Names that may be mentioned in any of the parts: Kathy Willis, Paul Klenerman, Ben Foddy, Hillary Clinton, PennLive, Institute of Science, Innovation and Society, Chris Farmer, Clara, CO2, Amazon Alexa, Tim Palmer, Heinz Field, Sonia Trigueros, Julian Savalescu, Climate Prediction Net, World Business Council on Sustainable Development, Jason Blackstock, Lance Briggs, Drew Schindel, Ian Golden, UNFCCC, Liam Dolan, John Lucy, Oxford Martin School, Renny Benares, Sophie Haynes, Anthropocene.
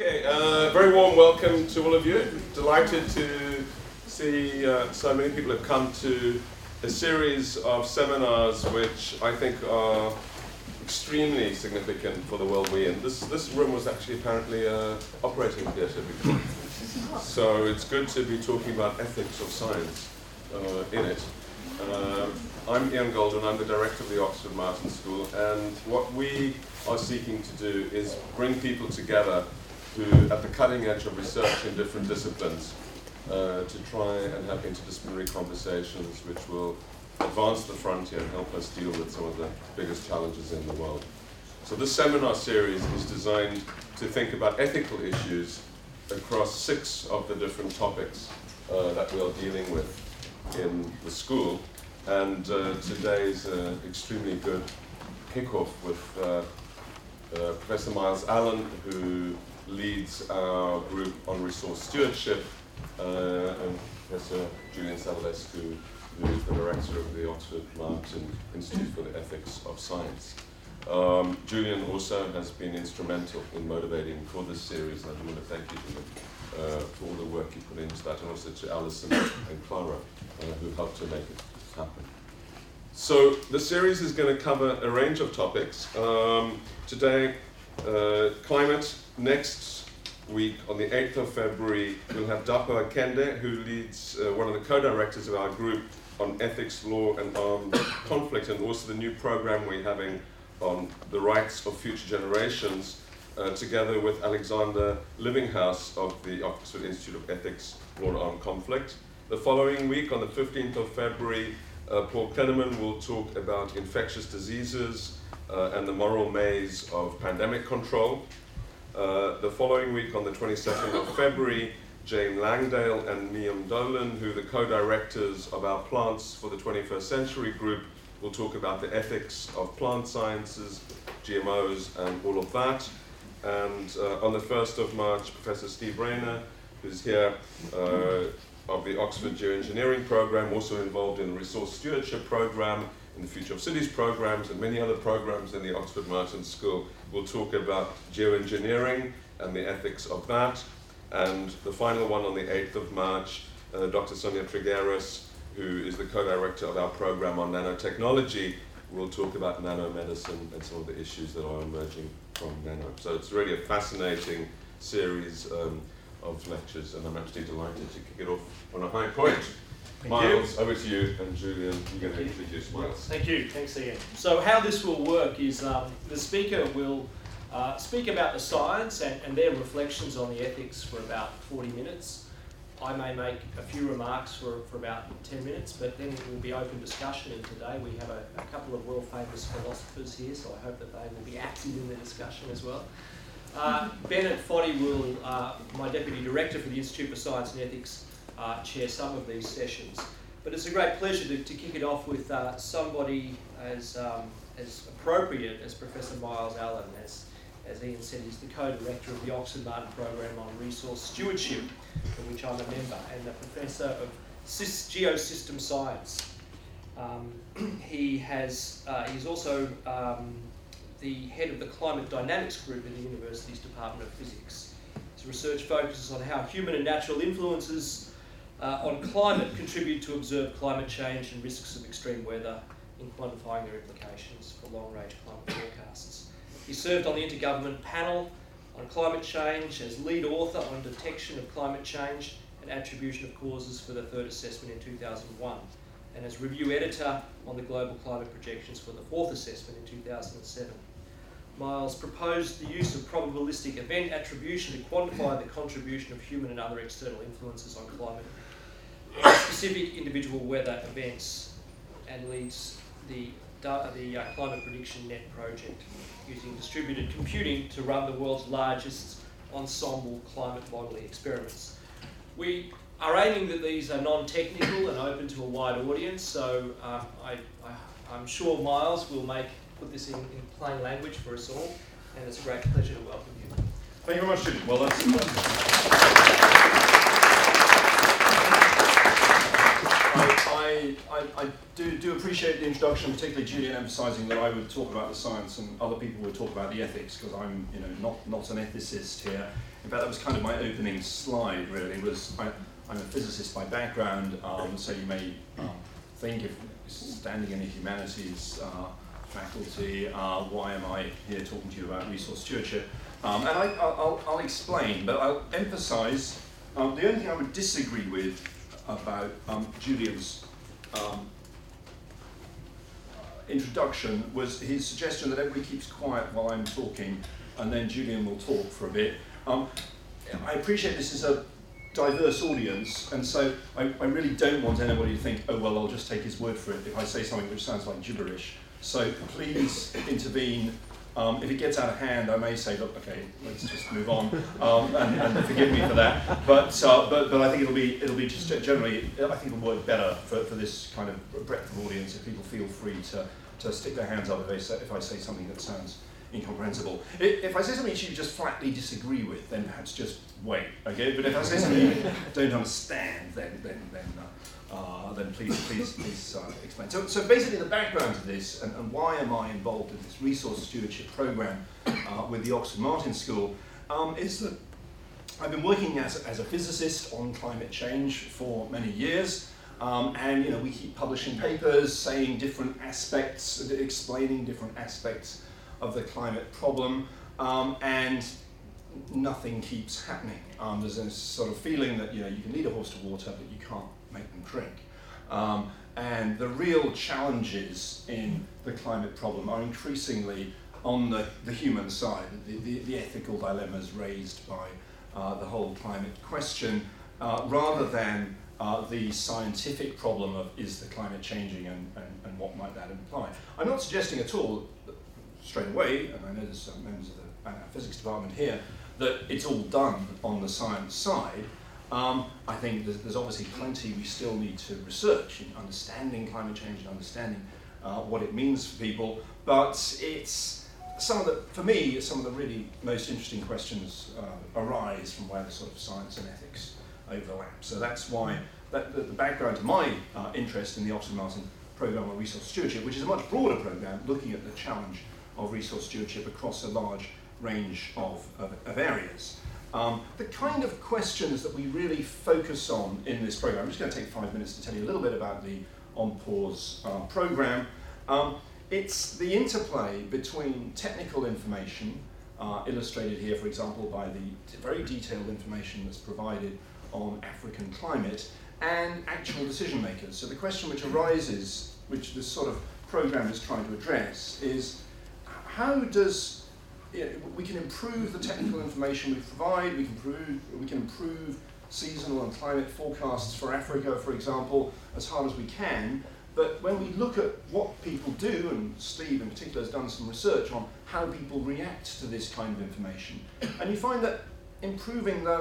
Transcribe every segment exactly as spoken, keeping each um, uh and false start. Okay, uh, very warm welcome to all of you. Delighted to see uh, so many people have come to a series of seminars which I think are extremely significant for the world we're in. This, this room was actually apparently an operating theatre before. So it's good to be talking about ethics of science uh, in it. Uh, I'm Ian Golden, I'm the director of the Oxford Martin School, and what we are seeking to do is bring people together who at the cutting edge of research in different disciplines uh, to try and have interdisciplinary conversations which will advance the frontier and help us deal with some of the biggest challenges in the world. So this seminar series is designed to think about ethical issues across six of the different topics uh, that we are dealing with in the school, and uh, today's uh, extremely good kickoff with uh, uh, Professor Miles Allen, who leads our group on resource stewardship, uh, and Professor Julian Savalescu, who is the director of the Oxford Martin Institute for the Ethics of Science. Um, Julian also has been instrumental in motivating for this series, and I want to thank you for the Uh, for all the work you put into that, and also to Alison and Clara, uh, who helped to make it happen. So the series is going to cover a range of topics. Um, today, uh, climate. Next week, on the eighth of February, we'll have Dapo Akende, who leads uh, one of the co-directors of our group on ethics, law, and armed conflict, and also the new program we're having on the rights of future generations, Uh, together with Alexander Livinghouse of the Oxford Institute of Ethics, Law and Armed Conflict. The following week, on the fifteenth of February, uh, Paul Klenerman will talk about infectious diseases uh, and the moral maze of pandemic control. Uh, the following week, on the twenty-second of February, Jane Langdale and Liam Dolan, who are the co-directors of our Plants for the twenty-first century group, will talk about the ethics of plant sciences, G M Os, and all of that. And uh, on the first of March, Professor Steve Rayner, who's here, uh, of the Oxford Geoengineering Programme, also involved in the Resource Stewardship Programme, in the Future of Cities Programmes, and many other programmes in the Oxford Martin School, will talk about geoengineering and the ethics of that. And the final one on the eighth of March, uh, Doctor Sonia Trigueros, who is the co-director of our programme on nanotechnology, will talk about nanomedicine and some of the issues that are emerging from nano. So it's really a fascinating series um, of lectures, and I'm actually delighted to kick it off on a high point. Thank Miles, you. Over to you, and Julian, you're going to introduce Miles. Thank you, thanks Ian. So how this will work is um, the speaker will uh, speak about the science and, and their reflections on the ethics for about forty minutes. I may make a few remarks for, for about ten minutes, but then it will be open discussion, and today we have a, a couple of world-famous philosophers here, so I hope that they will be active in the discussion as well. Uh, Ben Foddy will, uh, my Deputy Director for the Institute for Science and Ethics, uh, chair some of these sessions. But it's a great pleasure to, to kick it off with uh, somebody as, um, as appropriate as Professor Miles Allen. As As Ian said, he's the co-director of the Oxford Martin Programme on Resource Stewardship, of which I'm a member, and the Professor of Geosystem Science. Um, he has, uh, he's also um, the head of the Climate Dynamics Group in the University's Department of Physics. His research focuses on how human and natural influences uh, on climate contribute to observed climate change and risks of extreme weather in quantifying their implications for long-range climate forecasts. He served on the Intergovernmental Panel on Climate Change as lead author on detection of climate change and attribution of causes for the third assessment in two thousand one, and as review editor on the global climate projections for the fourth assessment in two thousand seven. Miles proposed the use of probabilistic event attribution to quantify the contribution of human and other external influences on climate, specific individual weather events, and leads the the uh, Climate Prediction Net project, using distributed computing to run the world's largest ensemble climate modelling experiments. We are aiming that these are non-technical and open to a wide audience, so uh, I, I, I'm sure Miles will make put this in, in plain language for us all, and it's a great pleasure to welcome you. Thank you very much, Julian. Well, that's I, I I, I, I do, do appreciate the introduction, particularly Julian emphasising that I would talk about the science and other people would talk about the ethics, because I'm you know, not, not an ethicist here. In fact, that was kind of my opening slide, really, was I, I'm a physicist by background, um, so you may um, think if standing in a humanities uh, faculty, uh, why am I here talking to you about resource stewardship? Um, and I, I'll, I'll explain, but I'll emphasise um, the only thing I would disagree with about um, Julian's um, introduction was his suggestion that everybody keeps quiet while I'm talking, and then Julian will talk for a bit. Um, I appreciate this is a diverse audience, and so I, I really don't want anybody to think, oh, well, I'll just take his word for it if I say something which sounds like gibberish. So please intervene. Um, if it gets out of hand, I may say, look, okay, let's just move on, um, and, and forgive me for that. But, uh, but but I think it'll be it'll be just generally, I think it'll work better for, for this kind of breadth of audience if people feel free to, to stick their hands up if I say, if I say something that sounds incomprehensible. If, if I say something you just flatly disagree with, then perhaps just wait, okay? But if I say something you don't understand, then then then uh, uh, then please please please uh, explain. So so basically, the background to this and, and why am I involved in this resource stewardship program uh, with the Oxford Martin School um, is that I've been working as as a physicist on climate change for many years. Um, and you know we keep publishing papers, saying different aspects, explaining different aspects of the climate problem, um, and nothing keeps happening. Um, there's this sort of feeling that you know you can lead a horse to water, but you can't make them drink. Um, and the real challenges in the climate problem are increasingly on the, the human side, the, the, the ethical dilemmas raised by uh, the whole climate question, uh, rather than Uh, the scientific problem of is the climate changing and, and, and what might that imply. I'm not suggesting at all, straight away, and I know there's some members of the uh, physics department here, that it's all done on the science side. Um, I think there's, there's obviously plenty we still need to research in understanding climate change and understanding uh, what it means for people, but it's some of the, for me, some of the really most interesting questions uh, arise from where the sort of science and ethics overlap. So that's why that, the background to my uh, interest in the Oxford Martin Programme on Resource Stewardship, which is a much broader programme looking at the challenge of resource stewardship across a large range of, of, of areas. Um, the kind of questions that we really focus on in this programme, I'm just going to take five minutes to tell you a little bit about the On Pause uh, programme. Um, it's the interplay between technical information, uh, illustrated here, for example, by the very detailed information that's provided on African climate, and actual decision makers. So the question which arises, which this sort of program is trying to address, is how does, you know, we can improve the technical information we provide, we can improve, we can improve seasonal and climate forecasts for Africa, for example, as hard as we can, but when we look at what people do, and Steve in particular has done some research on how people react to this kind of information, and you find that improving the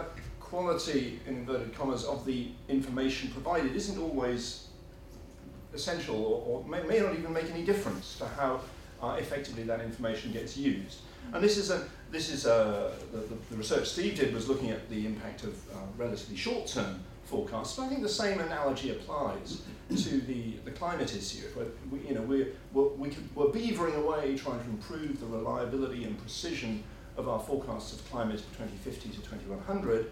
quality, in inverted commas, of the information provided isn't always essential or, or may, may not even make any difference to how uh, effectively that information gets used. And this is a, this is a, the, the research Steve did was looking at the impact of uh, relatively short-term forecasts, but I think the same analogy applies to the, the climate issue. We, you know, we're, we're, we could, we're beavering away trying to improve the reliability and precision of our forecasts of climate from twenty fifty to twenty one hundred,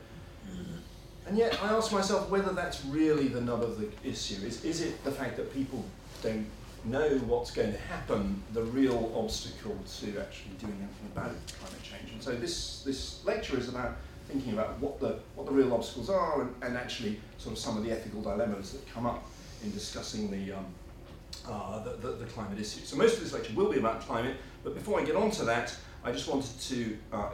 and yet I ask myself whether that's really the nub of the issue. Is, is it the fact that people don't know what's going to happen, the real obstacle to actually doing anything about climate change? And so this, this lecture is about thinking about what the, what the real obstacles are and, and actually sort of some of the ethical dilemmas that come up in discussing the, um, uh, the, the, the climate issue. So most of this lecture will be about climate, but before I get on to that, I just wanted to uh,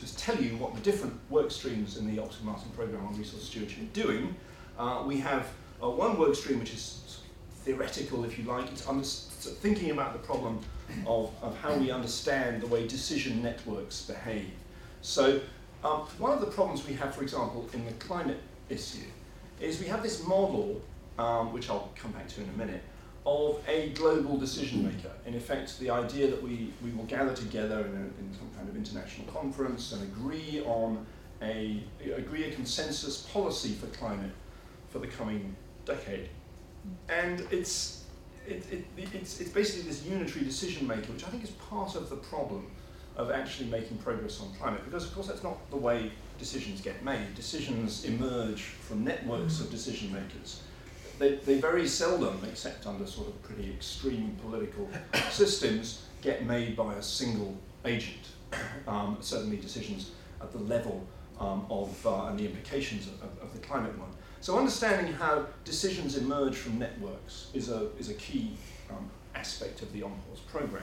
just tell you what the different work streams in the Oxford Martin Programme on Resource Stewardship are doing. Uh, we have uh, one work stream which is sort of theoretical, if you like. It's under- sort of thinking about the problem of, of how we understand the way decision networks behave. So um, one of the problems we have, for example, in the climate issue is we have this model, um, which I'll come back to in a minute, of a global decision maker. In effect, the idea that we, we will gather together in, a, in some kind of international conference and agree on a agree a consensus policy for climate for the coming decade. And it's, it, it, it's, it's basically this unitary decision making, which I think is part of the problem of actually making progress on climate, because of course that's not the way decisions get made. Decisions emerge from networks of decision makers. They, they very seldom, except under sort of pretty extreme political systems, get made by a single agent. Um, certainly decisions at the level um, of, uh, and the implications of, of, of the climate one. So understanding how decisions emerge from networks is a, is a key um, aspect of the ONPAWS programme.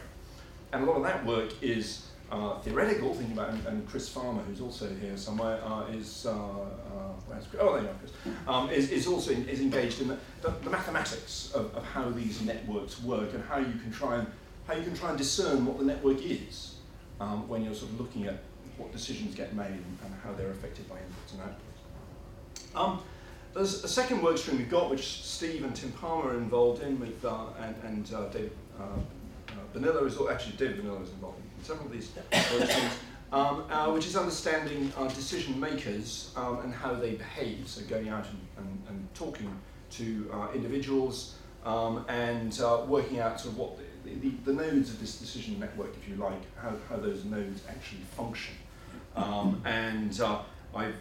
And a lot of that work is uh, theoretical, thinking about, and, and Chris Farmer, who's also here somewhere, uh, is, uh, uh, where's Chris? Oh, there you are, Chris, um, is, is also in, is engaged in the, the, the mathematics of, of how these networks work and how you can try and, how you can try and discern what the network is um, when you're sort of looking at what decisions get made and, and how they're affected by inputs and outputs. Um, There's a second work stream we've got, which Steve and Tim Palmer are involved in, with uh, and, and uh, David uh, uh, Bonilla is, or actually David Bonilla is involved in some of these work streams, um, uh, which is understanding uh, decision makers um, and how they behave. So going out and, and, and talking to uh, individuals um, and uh, working out sort of what the, the, the nodes of this decision network, if you like, how, how those nodes actually function. Um, and uh, I've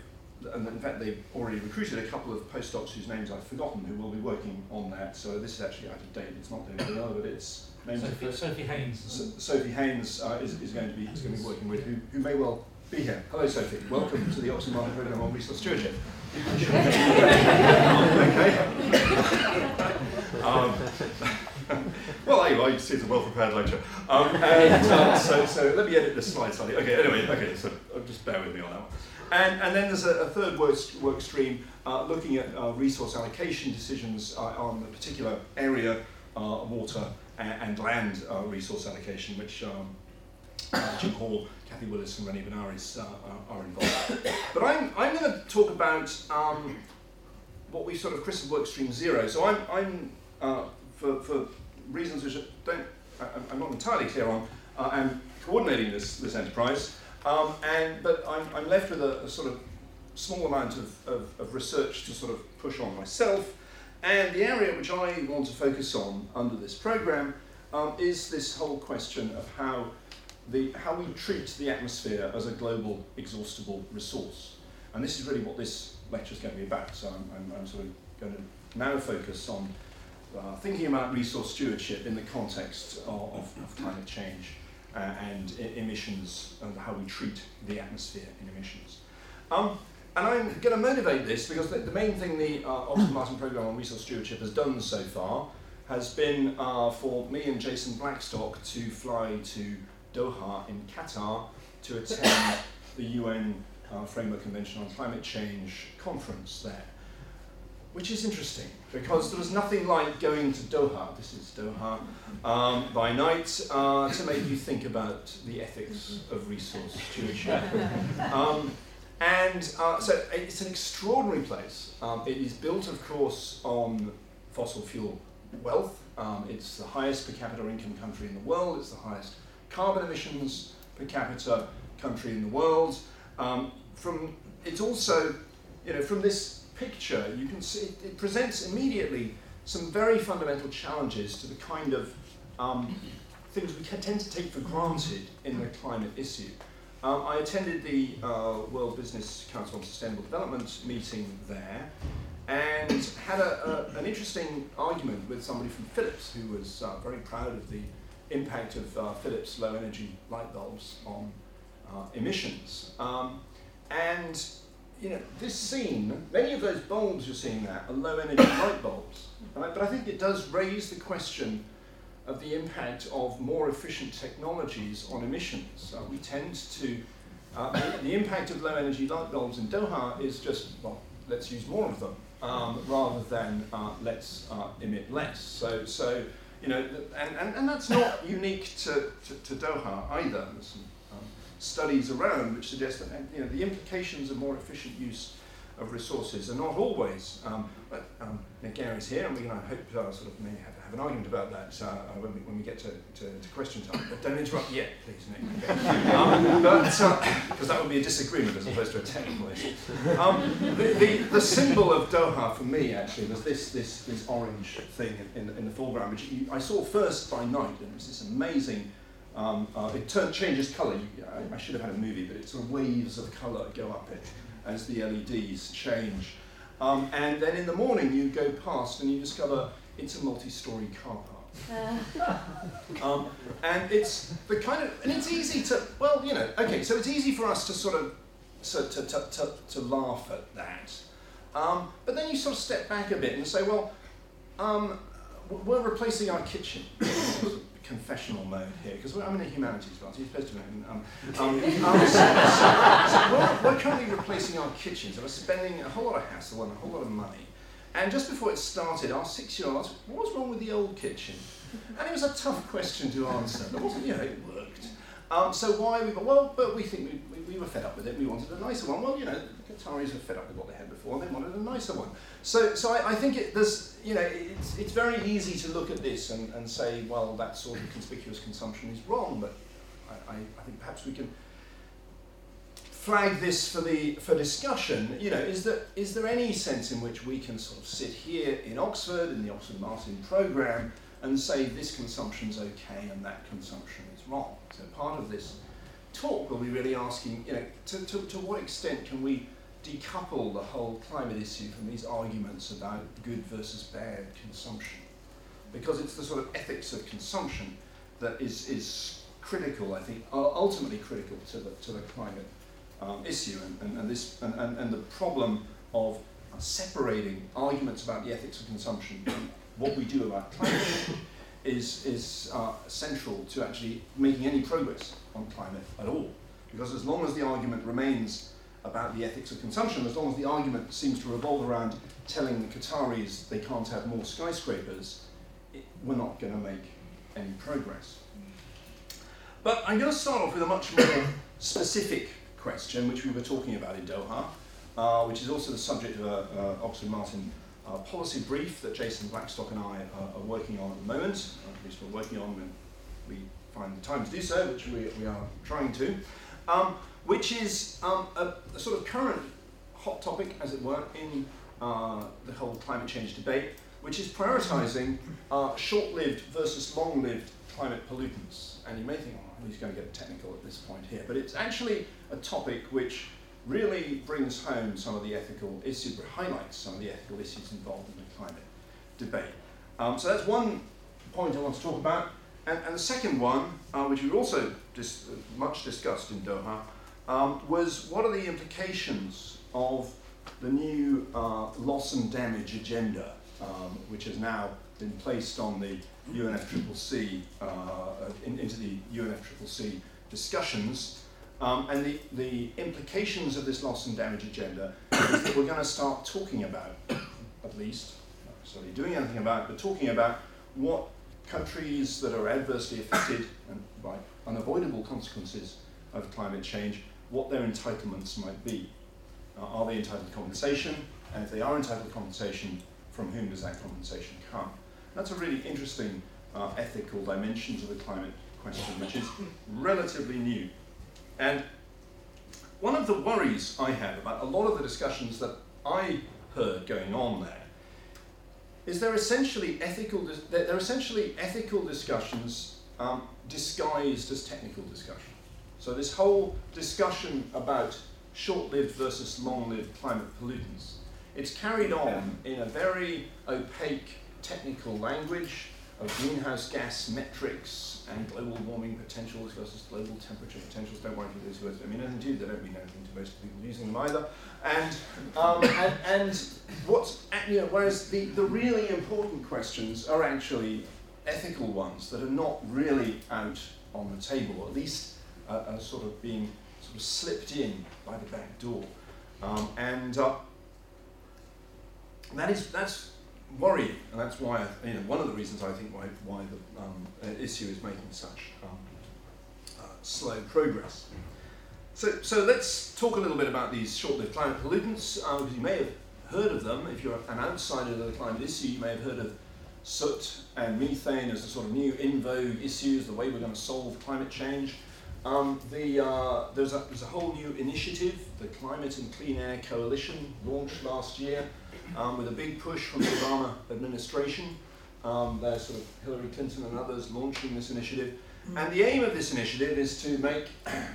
And in fact, they've already recruited a couple of postdocs whose names I've forgotten, who will be working on that. So this is actually out of date. It's not David Bonilla, but it's named Sophie, Sophie Haynes. So, Sophie Haynes uh, is, is going to be is going to be working with, who, who may well be here. Hello, Sophie. Welcome to the Oxford Martin Programme on Resource Stewardship. Okay. Um, well, anyway, you see it's a well-prepared lecture. Um, and, uh, so, so let me edit this slide slightly. Okay. Anyway, okay. So just bear with me on that one. And, and then there's a, a third work, work stream uh, looking at uh, resource allocation decisions uh, on a particular area, uh, water and, and land uh, resource allocation, which um, Jim Hall, Kathy Willis, and Renny Benares uh, are, are involved. But I'm I'm going to talk about um, what we sort of christened work stream zero. So I'm I'm uh, for for reasons which I don't I, I'm not entirely clear on. Uh, I'm coordinating this this enterprise. Um, and, but I'm, I'm left with a, a sort of small amount of, of, of research to sort of push on myself. And the area which I want to focus on under this program um, is this whole question of how, the, how we treat the atmosphere as a global exhaustible resource. And this is really what this lecture is going to be about. So I'm, I'm, I'm sort of going to now focus on uh, thinking about resource stewardship in the context of, of, of climate change. Uh, and I- emissions, and how we treat the atmosphere in emissions. Um, and I'm going to motivate this because the, the main thing the uh, Oxford Martin Programme on Resource Stewardship has done so far has been uh, for me and Jason Blackstock to fly to Doha in Qatar to attend the U N uh, Framework Convention on Climate Change conference there. Which is interesting, because there was nothing like going to Doha, this is Doha, um, by night, uh, to make you think about the ethics of resource stewardship. Um, and uh, so it's an extraordinary place. Um, it is built, of course, on fossil fuel wealth. Um, it's the highest per capita income country in the world. It's the highest carbon emissions per capita country in the world. Um, from it's also, you know, from this picture, you can see it, it presents immediately some very fundamental challenges to the kind of um, things we can tend to take for granted in the climate issue. Um, I attended the uh, World Business Council on Sustainable Development meeting there, and had a, a, an interesting argument with somebody from Philips, who was uh, very proud of the impact of uh, Philips low energy light bulbs on uh, emissions. Um, and You know, this scene, many of those bulbs you're seeing there are low energy light bulbs, right? But I think it does raise the question of the impact of more efficient technologies on emissions. Uh, we tend to, uh, the, the impact of low energy light bulbs in Doha is just, well, let's use more of them um, rather than uh, let's uh, emit less. So, so you know, and, and, and that's not unique to, to, to Doha either. Listen. Studies around which suggest that you know the implications of more efficient use of resources are not always. Um, but um, Nagar is here, and we're going to hope uh, sort of maybe have have an argument about that uh, when, we, when we get to, to, to question time. But don't interrupt yet, please, Nick. Um, because uh, that would be a disagreement as opposed to a technical issue. Um, the, the, the symbol of Doha for me actually was this this, this orange thing in, in the foreground, which you, I saw first by night, and it was this amazing. Um, uh, it turn, changes colour. I, I should have had a movie, but it's sort of waves of colour go up it as the L E Ds change. Um, and then in the morning you go past and you discover it's a multi-storey car park. um, and it's the kind of, and it's easy to, well, you know, okay, so it's easy for us to sort of, so to, to, to, to laugh at that. Um, but then you sort of step back a bit and say, well, um, we're replacing our kitchen. Confessional mode here, because I'm in a humanities class, you're supposed to be um, um, um, so, so, so we're, we're currently replacing our kitchens, and we're spending a whole lot of hassle and a whole lot of money. And just before it started, our six-year-old asked, what was wrong with the old kitchen? And it was a tough question to answer, but wasn't, you know, it worked. Um, so why we, well, but we think we, we, we were fed up with it, we wanted a nicer one. Well, you know, the Qataris were fed up with what they had before, and they wanted a nicer one. So so I, I think it, there's, you know, it's, it's very easy to look at this and, and say, well, that sort of conspicuous consumption is wrong, but I, I, I think perhaps we can flag this for the for discussion. You know, is there, is there any sense in which we can sort of sit here in Oxford, in the Oxford Martin programme, and say this consumption's okay and that consumption is wrong? So part of this talk will be really asking, you know, to, to, to what extent can we decouple the whole climate issue from these arguments about good versus bad consumption? Because it's the sort of ethics of consumption that is, is critical, I think, ultimately critical to the, to the climate um, issue and, and, and, this, and, and, and the problem of separating arguments about the ethics of consumption from what we do about climate change. is, is uh, central to actually making any progress on climate at all. Because as long as the argument remains about the ethics of consumption, as long as the argument seems to revolve around telling the Qataris they can't have more skyscrapers, it, we're not going to make any progress. But I'm going to start off with a much more specific question, which we were talking about in Doha, uh, which is also the subject of uh, uh, Oxford Martin Uh, policy brief that Jason Blackstock and I uh, are working on at the moment, at least we're working on when we find the time to do so, which we, we are trying to, um, which is um, a, a sort of current hot topic, as it were, in uh, the whole climate change debate, which is prioritising uh, short-lived versus long-lived climate pollutants. And you may think, oh, he's going to get technical at this point here, but it's actually a topic which really brings home some of the ethical issues, highlights some of the ethical issues involved in the climate debate. Um, so that's one point I want to talk about. And, and the second one, uh, which we also dis- much discussed in Doha, um, was what are the implications of the new uh, loss and damage agenda, um, which has now been placed on the U N F C C C, uh, in, into the U N F C C C discussions. Um, and the, the implications of this loss and damage agenda is that we're going to start talking about, at least, not necessarily doing anything about, but talking about what countries that are adversely affected and by unavoidable consequences of climate change, what their entitlements might be. Uh, are they entitled to compensation? And if they are entitled to compensation, from whom does that compensation come? That's a really interesting uh, ethical dimension to the climate question, which is relatively new. And one of the worries I have about a lot of the discussions that I heard going on there is they're essentially ethical, they're essentially ethical discussions um, disguised as technical discussion. So this whole discussion about short-lived versus long-lived climate pollutants, it's carried on in a very opaque technical language of greenhouse gas metrics and global warming potentials versus global temperature potentials. Don't worry if those words don't mean anything to you, they don't mean anything to most people using them either. And um, and, and what's, you know, whereas the, the really important questions are actually ethical ones that are not really out on the table, or at least uh, are sort of being sort of slipped in by the back door. Um, and uh, that is, that's worrying, and that's why, you know, one of the reasons I think why why the um, issue is making such um, uh, slow progress. So so let's talk a little bit about these short-lived climate pollutants. Uh, you may have heard of them if you're an outsider of the climate issue. You may have heard of soot and methane as the sort of new in vogue issues, the way we're going to solve climate change. Um, the, uh, there's, a, there's a whole new initiative, the Climate and Clean Air Coalition, launched last year um, with a big push from the Obama administration. Um, there's sort of Hillary Clinton and others launching this initiative. And the aim of this initiative is to make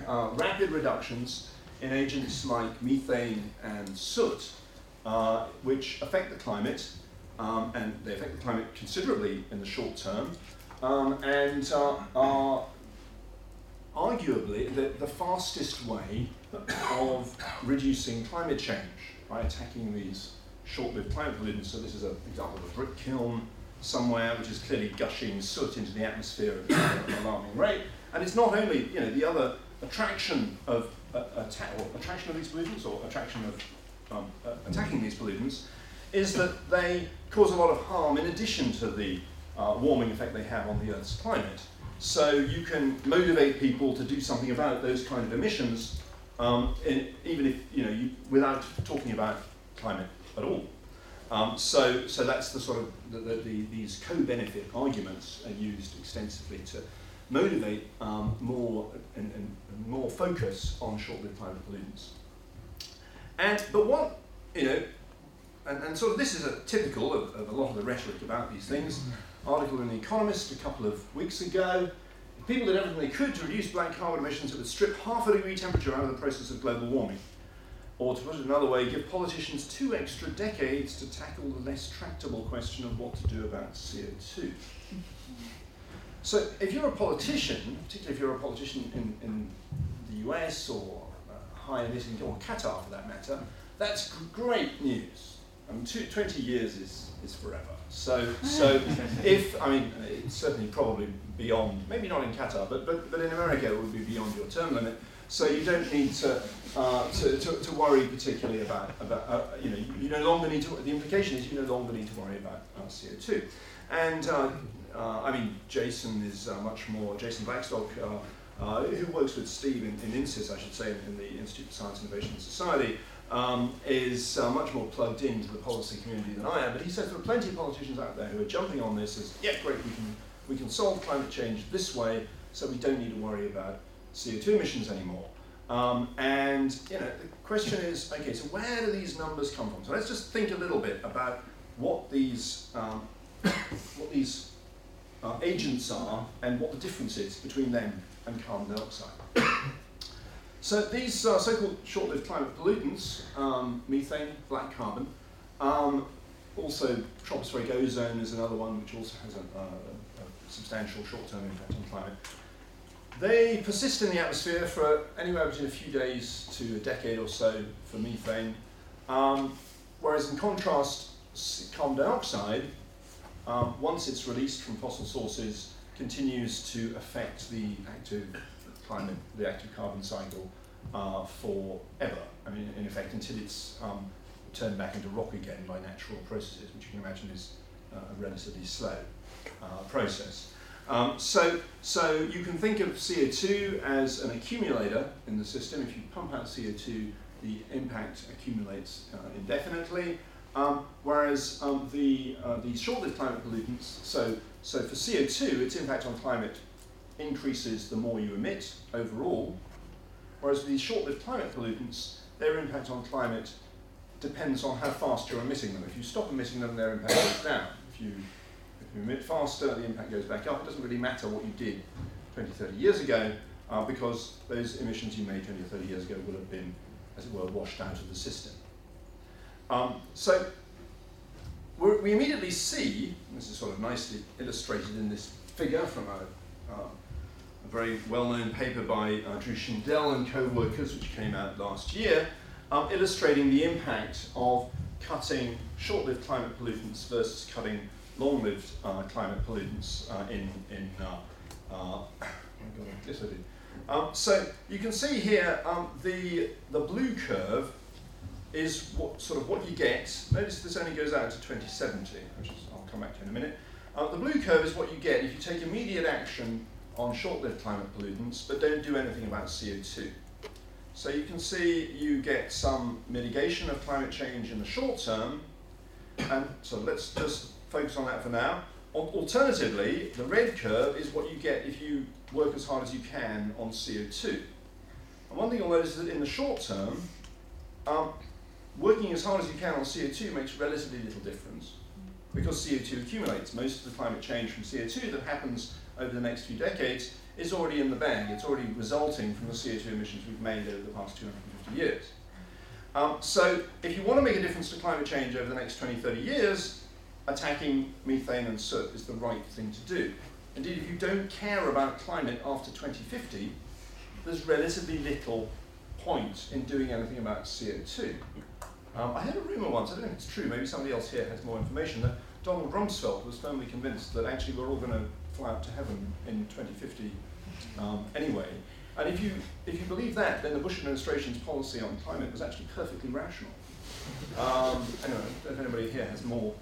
uh, rapid reductions in agents like methane and soot, uh, which affect the climate, um, and they affect the climate considerably in the short term, um, and uh, are arguably the, the fastest way of reducing climate change by attacking these short-lived climate pollutants. So this is an example of a brick kiln somewhere, which is clearly gushing soot into the atmosphere at an alarming rate. And it's not only, you know, the other attraction of uh, atta or attraction of these pollutants, or attraction of um, uh, attacking these pollutants, is that they cause a lot of harm in addition to the uh, warming effect they have on the Earth's climate. So you can motivate people to do something about those kind of emissions, um, in, even if you know you, without talking about climate at all. Um, so, so that's the sort of the, the, the, these co-benefit arguments are used extensively to motivate um, more and, and more focus on short-lived climate pollutants. And but what you know, and, and sort of this is a typical of, of a lot of the rhetoric about these things. Article in The Economist a couple of weeks ago: if people did everything they could to reduce black carbon emissions, it would strip half a degree temperature out of the process of global warming. Or to put it another way, give politicians two extra decades to tackle the less tractable question of what to do about C O two. So if you're a politician, particularly if you're a politician in, in the U S or uh, high emitting, or Qatar for that matter, that's great news. I mean, two, twenty years is, is forever. So, so if, I mean, it's certainly probably beyond, maybe not in Qatar, but, but, but in America it would be beyond your term limit. So you don't need to, uh, to, to, to worry particularly about, about uh, you know, you no longer need to, the implication is you no longer need to worry about uh, C O two. And, uh, uh, I mean, Jason is uh, much more, Jason Blackstock, uh, uh, who works with Steve in, in INSIS, I should say, in the Institute of Science, Innovation and Society, um, is uh, much more plugged into the policy community than I am, but he says there are plenty of politicians out there who are jumping on this as, yeah, great, we can, we can solve climate change this way, so we don't need to worry about C O two emissions anymore. Um, and you know, the question is, okay, so where do these numbers come from? So let's just think a little bit about what these um, what these uh, agents are and what the difference is between them and carbon dioxide. So these uh, so-called short-lived climate pollutants, um, methane, black carbon, um, also tropospheric ozone is another one which also has a, uh, a substantial short-term impact on climate. They persist in the atmosphere for anywhere between a few days to a decade or so for methane, um, whereas in contrast, carbon dioxide, um, once it's released from fossil sources, continues to affect the active climate, the active carbon cycle, uh, forever. I mean, in effect, until it's um, turned back into rock again by natural processes, which you can imagine is uh, a relatively slow uh, process. Um, so, so you can think of C O two as an accumulator in the system. If you pump out C O two, the impact accumulates uh, indefinitely. Um, whereas um, the uh, the short-lived climate pollutants, so so for C O two, its impact on climate increases the more you emit overall. Whereas for these short-lived climate pollutants, their impact on climate depends on how fast you're emitting them. If you stop emitting them, their impact goes down. If you If you emit faster, the impact goes back up. It doesn't really matter what you did twenty, thirty years ago, uh, because those emissions you made twenty or thirty years ago would have been, as it were, washed out of the system. Um, so we're, we immediately see, and this is sort of nicely illustrated in this figure from a, uh, a very well-known paper by uh, Drew Schindel and co-workers, which came out last year, um, illustrating the impact of cutting short-lived climate pollutants versus cutting long-lived uh, climate pollutants uh, in in. Uh, uh, yes, I did. Um, so you can see here um, the the blue curve is what sort of what you get. Notice this only goes out to twenty seventy, which is, I'll come back to in a minute. Uh, the blue curve is what you get if you take immediate action on short-lived climate pollutants, but don't do anything about C O two. So you can see you get some mitigation of climate change in the short term, and so let's just focus on that for now. Alternatively, the red curve is what you get if you work as hard as you can on C O two. And one thing you'll notice is that in the short term, um, working as hard as you can on C O two makes relatively little difference because C O two accumulates. Most of the climate change from C O two that happens over the next few decades is already in the bag. It's already resulting from the C O two emissions we've made over the past two hundred fifty years. Um, so if you want to make a difference to climate change over the next twenty, thirty years, attacking methane and soot is the right thing to do. Indeed, if you don't care about climate after twenty fifty, there's relatively little point in doing anything about C O two. Um, I heard a rumour once, I don't know if it's true, maybe somebody else here has more information, that Donald Rumsfeld was firmly convinced that actually we're all going to fly up to heaven in twenty fifty um, anyway. And if you, if you believe that, then the Bush administration's policy on climate was actually perfectly rational. Um, anyway, I don't know if anybody here has more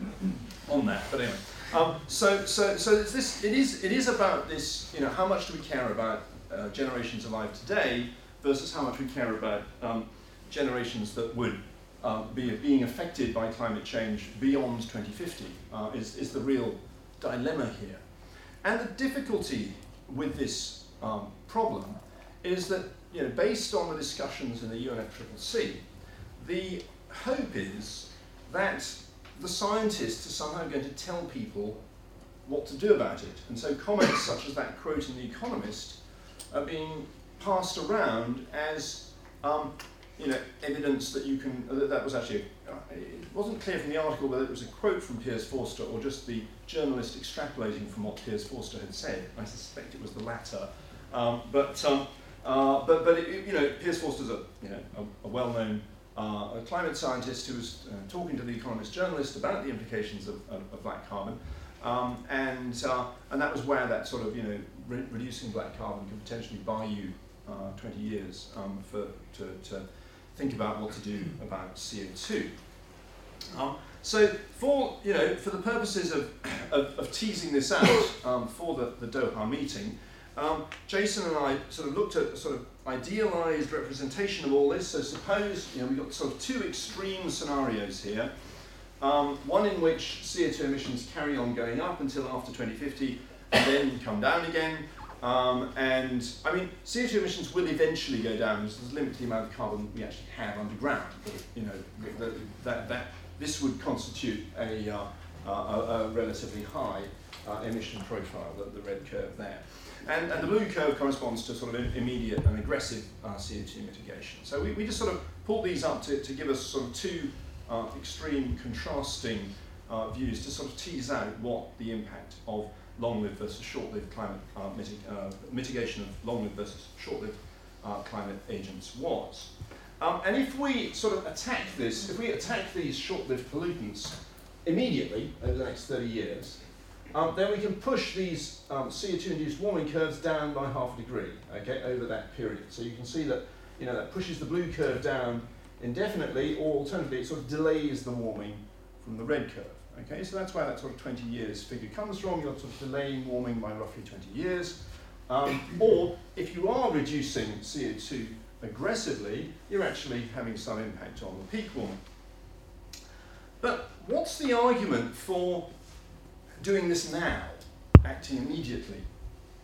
um, on that, but anyway. Um, so so, so it's this, it, is, it is about this, you know, how much do we care about uh, generations alive today versus how much we care about um, generations that would uh, be being affected by climate change beyond twenty fifty uh, is, is the real dilemma here. And the difficulty with this um, problem is that, you know, based on the discussions in the U N F C C C, the hope is that the scientists are somehow going to tell people what to do about it. And so comments such as that quote in The Economist are being passed around as um, you know, evidence that you can, uh, that was actually, uh, it wasn't clear from the article whether it was a quote from Piers Forster or just the journalist extrapolating from what Piers Forster had said. I suspect it was the latter. Um, but, um, uh, but, but it, you know, Piers Forster's a, you know, a, a well-known uh, a climate scientist who was uh, talking to The Economist journalist about the implications of, of, of black carbon. Um, and, uh, and that was where that sort of, you know, re reducing black carbon could potentially buy you uh, twenty years um, for, to, to think about what to do about C O two. Um, so for, you know, for the purposes of, of, of teasing this out um, for the, the Doha meeting, um, Jason and I sort of looked at a sort of idealized representation of all this. So suppose, you know, we've got sort of two extreme scenarios here. Um, one in which C O two emissions carry on going up until after twenty fifty and then come down again. Um, and I mean, C O two emissions will eventually go down because there's a limited amount of carbon we actually have underground. But, you know, that, that, that this would constitute a, uh, a, a relatively high uh, emission profile, the, the red curve there. And, and the blue curve corresponds to sort of immediate and aggressive uh, C O two mitigation. So we, we just sort of pulled these up to, to give us sort of two uh, extreme contrasting uh, views to sort of tease out what the impact of long-lived versus short-lived climate uh, mitig uh, mitigation of long-lived versus short-lived uh, climate agents was. Um, and if we sort of attack this, if we attack these short-lived pollutants immediately over the next thirty years, um, then we can push these um, C O two-induced warming curves down by half a degree, okay, over that period. So you can see that, you know, that pushes the blue curve down indefinitely, or alternatively, it sort of delays the warming from the red curve. Okay, so that's where that sort of twenty years figure comes from. You're sort of delaying warming by roughly twenty years. Um, or if you are reducing C O two aggressively, you're actually having some impact on the peak warming. But what's the argument for doing this now, acting immediately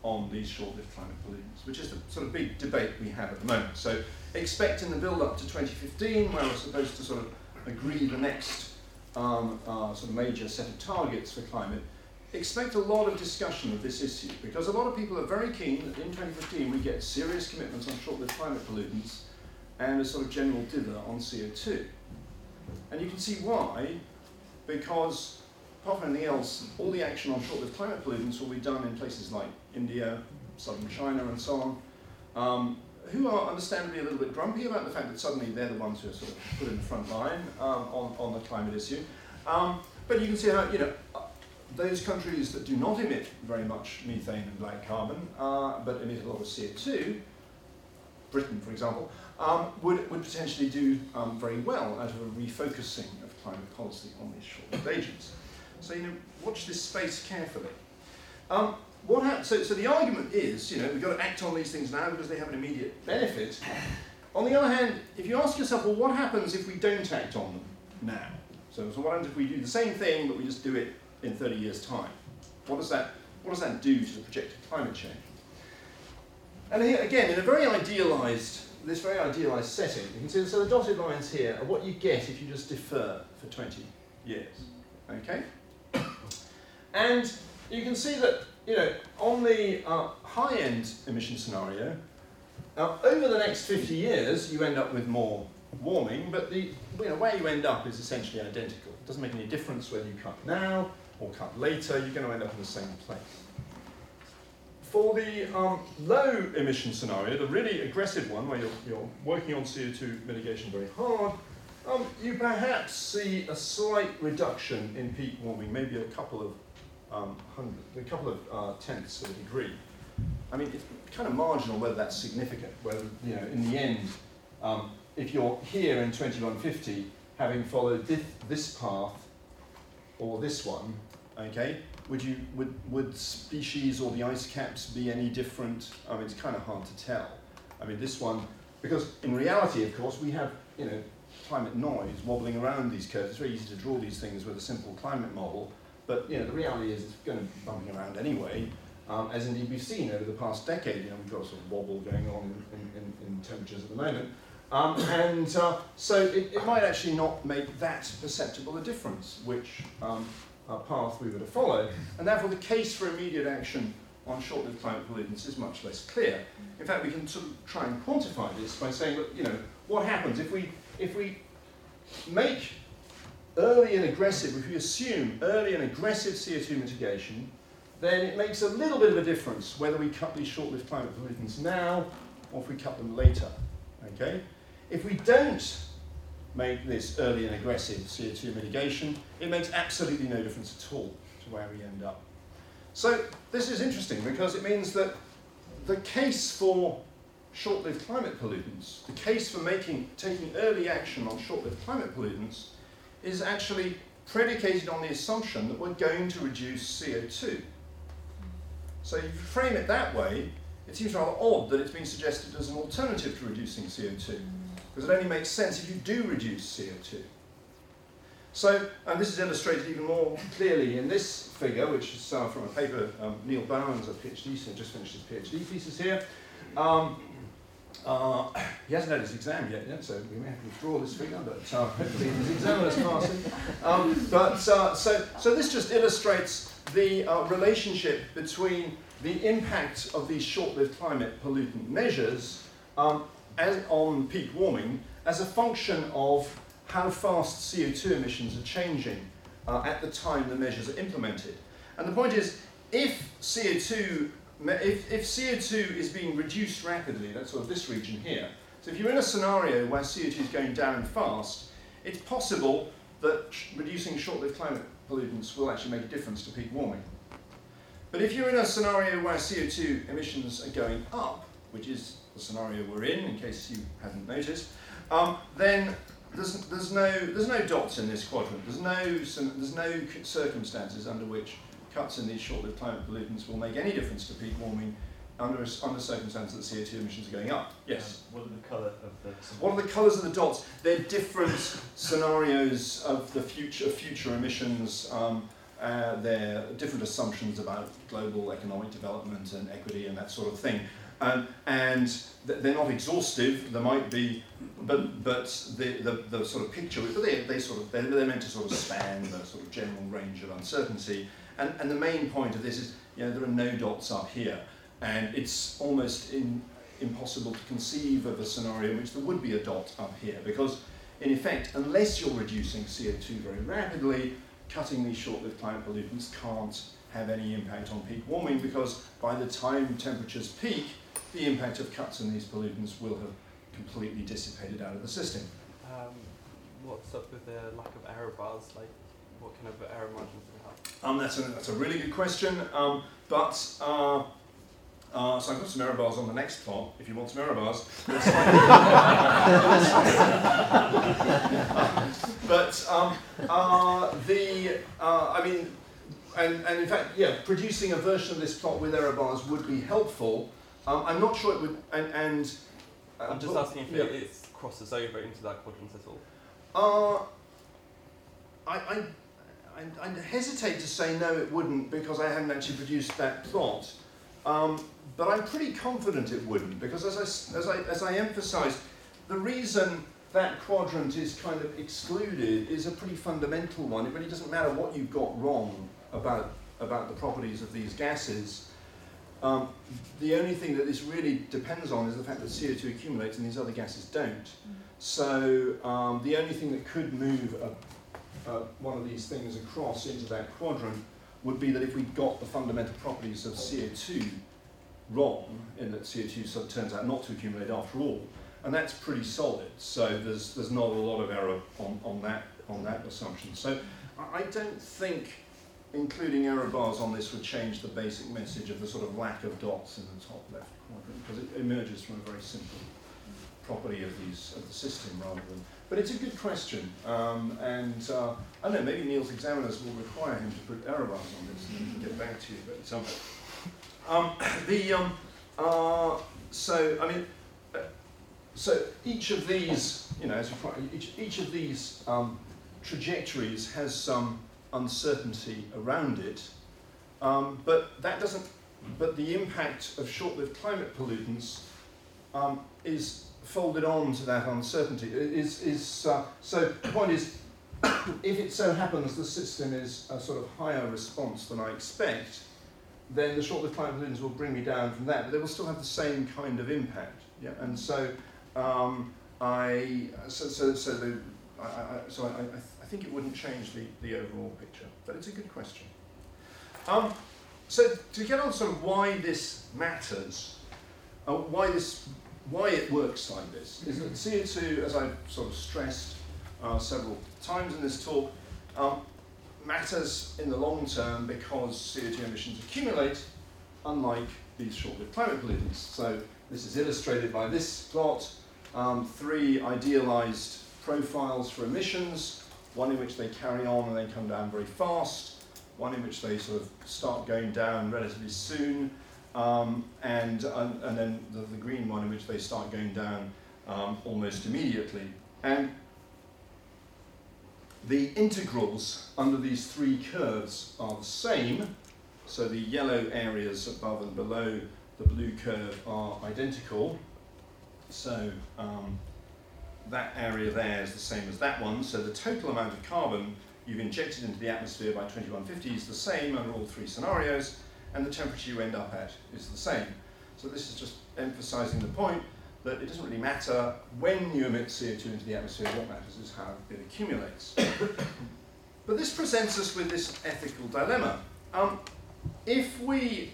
on these short-lived climate pollutants, which is the sort of big debate we have at the moment? So expecting the build-up to twenty fifteen, where we're supposed to sort of agree the next Um, uh, sort of major set of targets for climate, expect a lot of discussion of this issue because a lot of people are very keen that in twenty fifteen we get serious commitments on short-lived climate pollutants and a sort of general dither on C O two. And you can see why, because apart from anything else, all the action on short-lived climate pollutants will be done in places like India, southern China, and so on, um, who are understandably a little bit grumpy about the fact that suddenly they're the ones who are sort of put in the front line um, on, on the climate issue. Um, but you can see how, you know, those countries that do not emit very much methane and black carbon, uh, but emit a lot of C O two, Britain, for example, um, would, would potentially do um, very well out of a refocusing of climate policy on these short-lived agents. So, you know, watch this space carefully. Um, What happened, so, so the argument is, you know, we've got to act on these things now because they have an immediate benefit. On the other hand, if you ask yourself, well, what happens if we don't act on them now? So, so what happens if we do the same thing, but we just do it in thirty years' time? What does that, what does that do to the projected climate change? And here, again, in a very idealized, this very idealized setting, you can see, so the dotted lines here are what you get if you just defer for twenty years, okay? And you can see that, you know, on the uh, high-end emission scenario, uh, over the next fifty years, you end up with more warming, but the, you know, where you end up is essentially identical. It doesn't make any difference whether you cut now or cut later, you're going to end up in the same place. For the um, low emission scenario, the really aggressive one where you're, you're working on C O two mitigation very hard, um, you perhaps see a slight reduction in peak warming, maybe a couple of um, hundred, a couple of uh, tenths of a degree. I mean, it's kind of marginal whether that's significant, whether, you know, in the end, um, if you're here in twenty one fifty, having followed this, this path or this one, okay, would you would would species or the ice caps be any different? I mean, it's kind of hard to tell. I mean, this one, because in reality, of course, we have, you know, climate noise wobbling around these curves. It's very easy to draw these things with a simple climate model, but, you know, the reality is it's going to be bumping around anyway, um, as indeed we've seen over the past decade. You know, we've got a sort of wobble going on in, in, in temperatures at the moment. Um, and uh, so it, it might actually not make that perceptible a difference, which um, uh, path we would have followed, and therefore the case for immediate action on short-lived climate pollutants is much less clear. In fact, we can sort of try and quantify this by saying, look, you know, what happens if we if we make early and aggressive, if we assume early and aggressive C O two mitigation, then it makes a little bit of a difference whether we cut these short-lived climate pollutants now or if we cut them later. Okay. If we don't make this early and aggressive C O two mitigation, it makes absolutely no difference at all to where we end up. So this is interesting because it means that the case for short-lived climate pollutants, the case for making taking early action on short-lived climate pollutants is actually predicated on the assumption that we're going to reduce C O two. So if you frame it that way, it seems rather odd that it's been suggested as an alternative to reducing C O two, because it only makes sense if you do reduce C O two. So, and this is illustrated even more clearly in this figure, which is uh, from a paper, um, Neil Bowen's a PhD, so just finished his PhD thesis here. Um, uh, he hasn't had his exam yet, yet, so we may have to withdraw this figure, but uh, hopefully his examiner's passing. Um, but uh, so, so this just illustrates the uh, relationship between the impact of these short-lived climate pollutant measures um, as on peak warming as a function of how fast C O two emissions are changing uh, at the time the measures are implemented. And the point is, if C O two, if, if C O two is being reduced rapidly, that's sort of this region here, so if you're in a scenario where C O two is going down fast, it's possible that reducing short-lived climate pollutants will actually make a difference to peak warming. But if you're in a scenario where C O two emissions are going up, which is the scenario we're in, in case you hadn't noticed, um, then there's, there's, no, there's no dots in this quadrant. There's no, some, there's no circumstances under which cuts in these short-lived climate pollutants will make any difference to peak warming under, under circumstances that C O two emissions are going up. Yes? Um, what are the colour of the... What are the colours of the dots? They're different scenarios of the future, future emissions. Um, Uh, their different assumptions about global economic development and equity and that sort of thing. Um, and th they're not exhaustive, there might be, but but the, the, the sort of picture, but they, they sort of, they're, they're meant to sort of span the sort of general range of uncertainty. And, and the main point of this is, you know, there are no dots up here. And it's almost in, impossible to conceive of a scenario in which there would be a dot up here, because in effect, unless you're reducing C O two very rapidly, cutting these short-lived climate pollutants can't have any impact on peak warming, because by the time temperatures peak, the impact of cuts in these pollutants will have completely dissipated out of the system. Um, what's up with the lack of error bars? Like, what kind of error margins do we have? Um, that's, a, that's a really good question. Um, but uh, Uh, so I've got some error bars on the next plot, if you want some error bars. But um, uh, the, uh, I mean, and, and in fact, yeah, producing a version of this plot with error bars would be helpful. Um, I'm not sure it would, and... and uh, I'm just asking if yeah. it, it crosses over into that quadrant at all. Uh, I, I, I, I hesitate to say no, it wouldn't, because I haven't actually produced that plot. Um, but I'm pretty confident it wouldn't, because as I, as I, as I emphasised, the reason that quadrant is kind of excluded is a pretty fundamental one. It really doesn't matter what you've got wrong about, about the properties of these gases. Um, the only thing that this really depends on is the fact that C O two accumulates and these other gases don't. Mm-hmm. So um, the only thing that could move a, a, one of these things across into that quadrant would be that if we got the fundamental properties of C O two wrong, in that C O two sort of turns out not to accumulate after all, and that's pretty solid. So there's there's not a lot of error on, on that on that assumption. So I don't think including error bars on this would change the basic message of the sort of lack of dots in the top left quadrant, because it emerges from a very simple property of these of the system rather than. But it's a good question, um, and uh, I don't know. Maybe Neil's examiners will require him to put error bars on this, and he can get back to you. But um, um, the um, uh, so I mean, uh, so each of these, you know, as each each of these um, trajectories has some uncertainty around it, um, but that doesn't. But the impact of short-lived climate pollutants um, is folded on to that uncertainty. It is is uh, so. The point is, if it so happens the system is a sort of higher response than I expect, then the short-lived climate pollutants will bring me down from that, but they will still have the same kind of impact. Yeah, and so um, I so so so the I, I, so I. I I think it wouldn't change the, the overall picture, but it's a good question. Um, so to get on sort of why this matters, uh, why this, why it works like this, is that C O two, as I've sort of stressed uh, several times in this talk, um, matters in the long term because C O two emissions accumulate, unlike these short-lived climate pollutants. So this is illustrated by this plot, um, three idealized profiles for emissions, one in which they carry on and then come down very fast, one in which they sort of start going down relatively soon, um, and, and, and then the, the green one in which they start going down um, almost immediately. And the integrals under these three curves are the same, so the yellow areas above and below the blue curve are identical. So um, that area there is the same as that one, so the total amount of carbon you've injected into the atmosphere by twenty-one fifty is the same under all three scenarios, and the temperature you end up at is the same. So this is just emphasising the point that it doesn't really matter when you emit C O two into the atmosphere, what matters is how it accumulates. But this presents us with this ethical dilemma. Um, if we,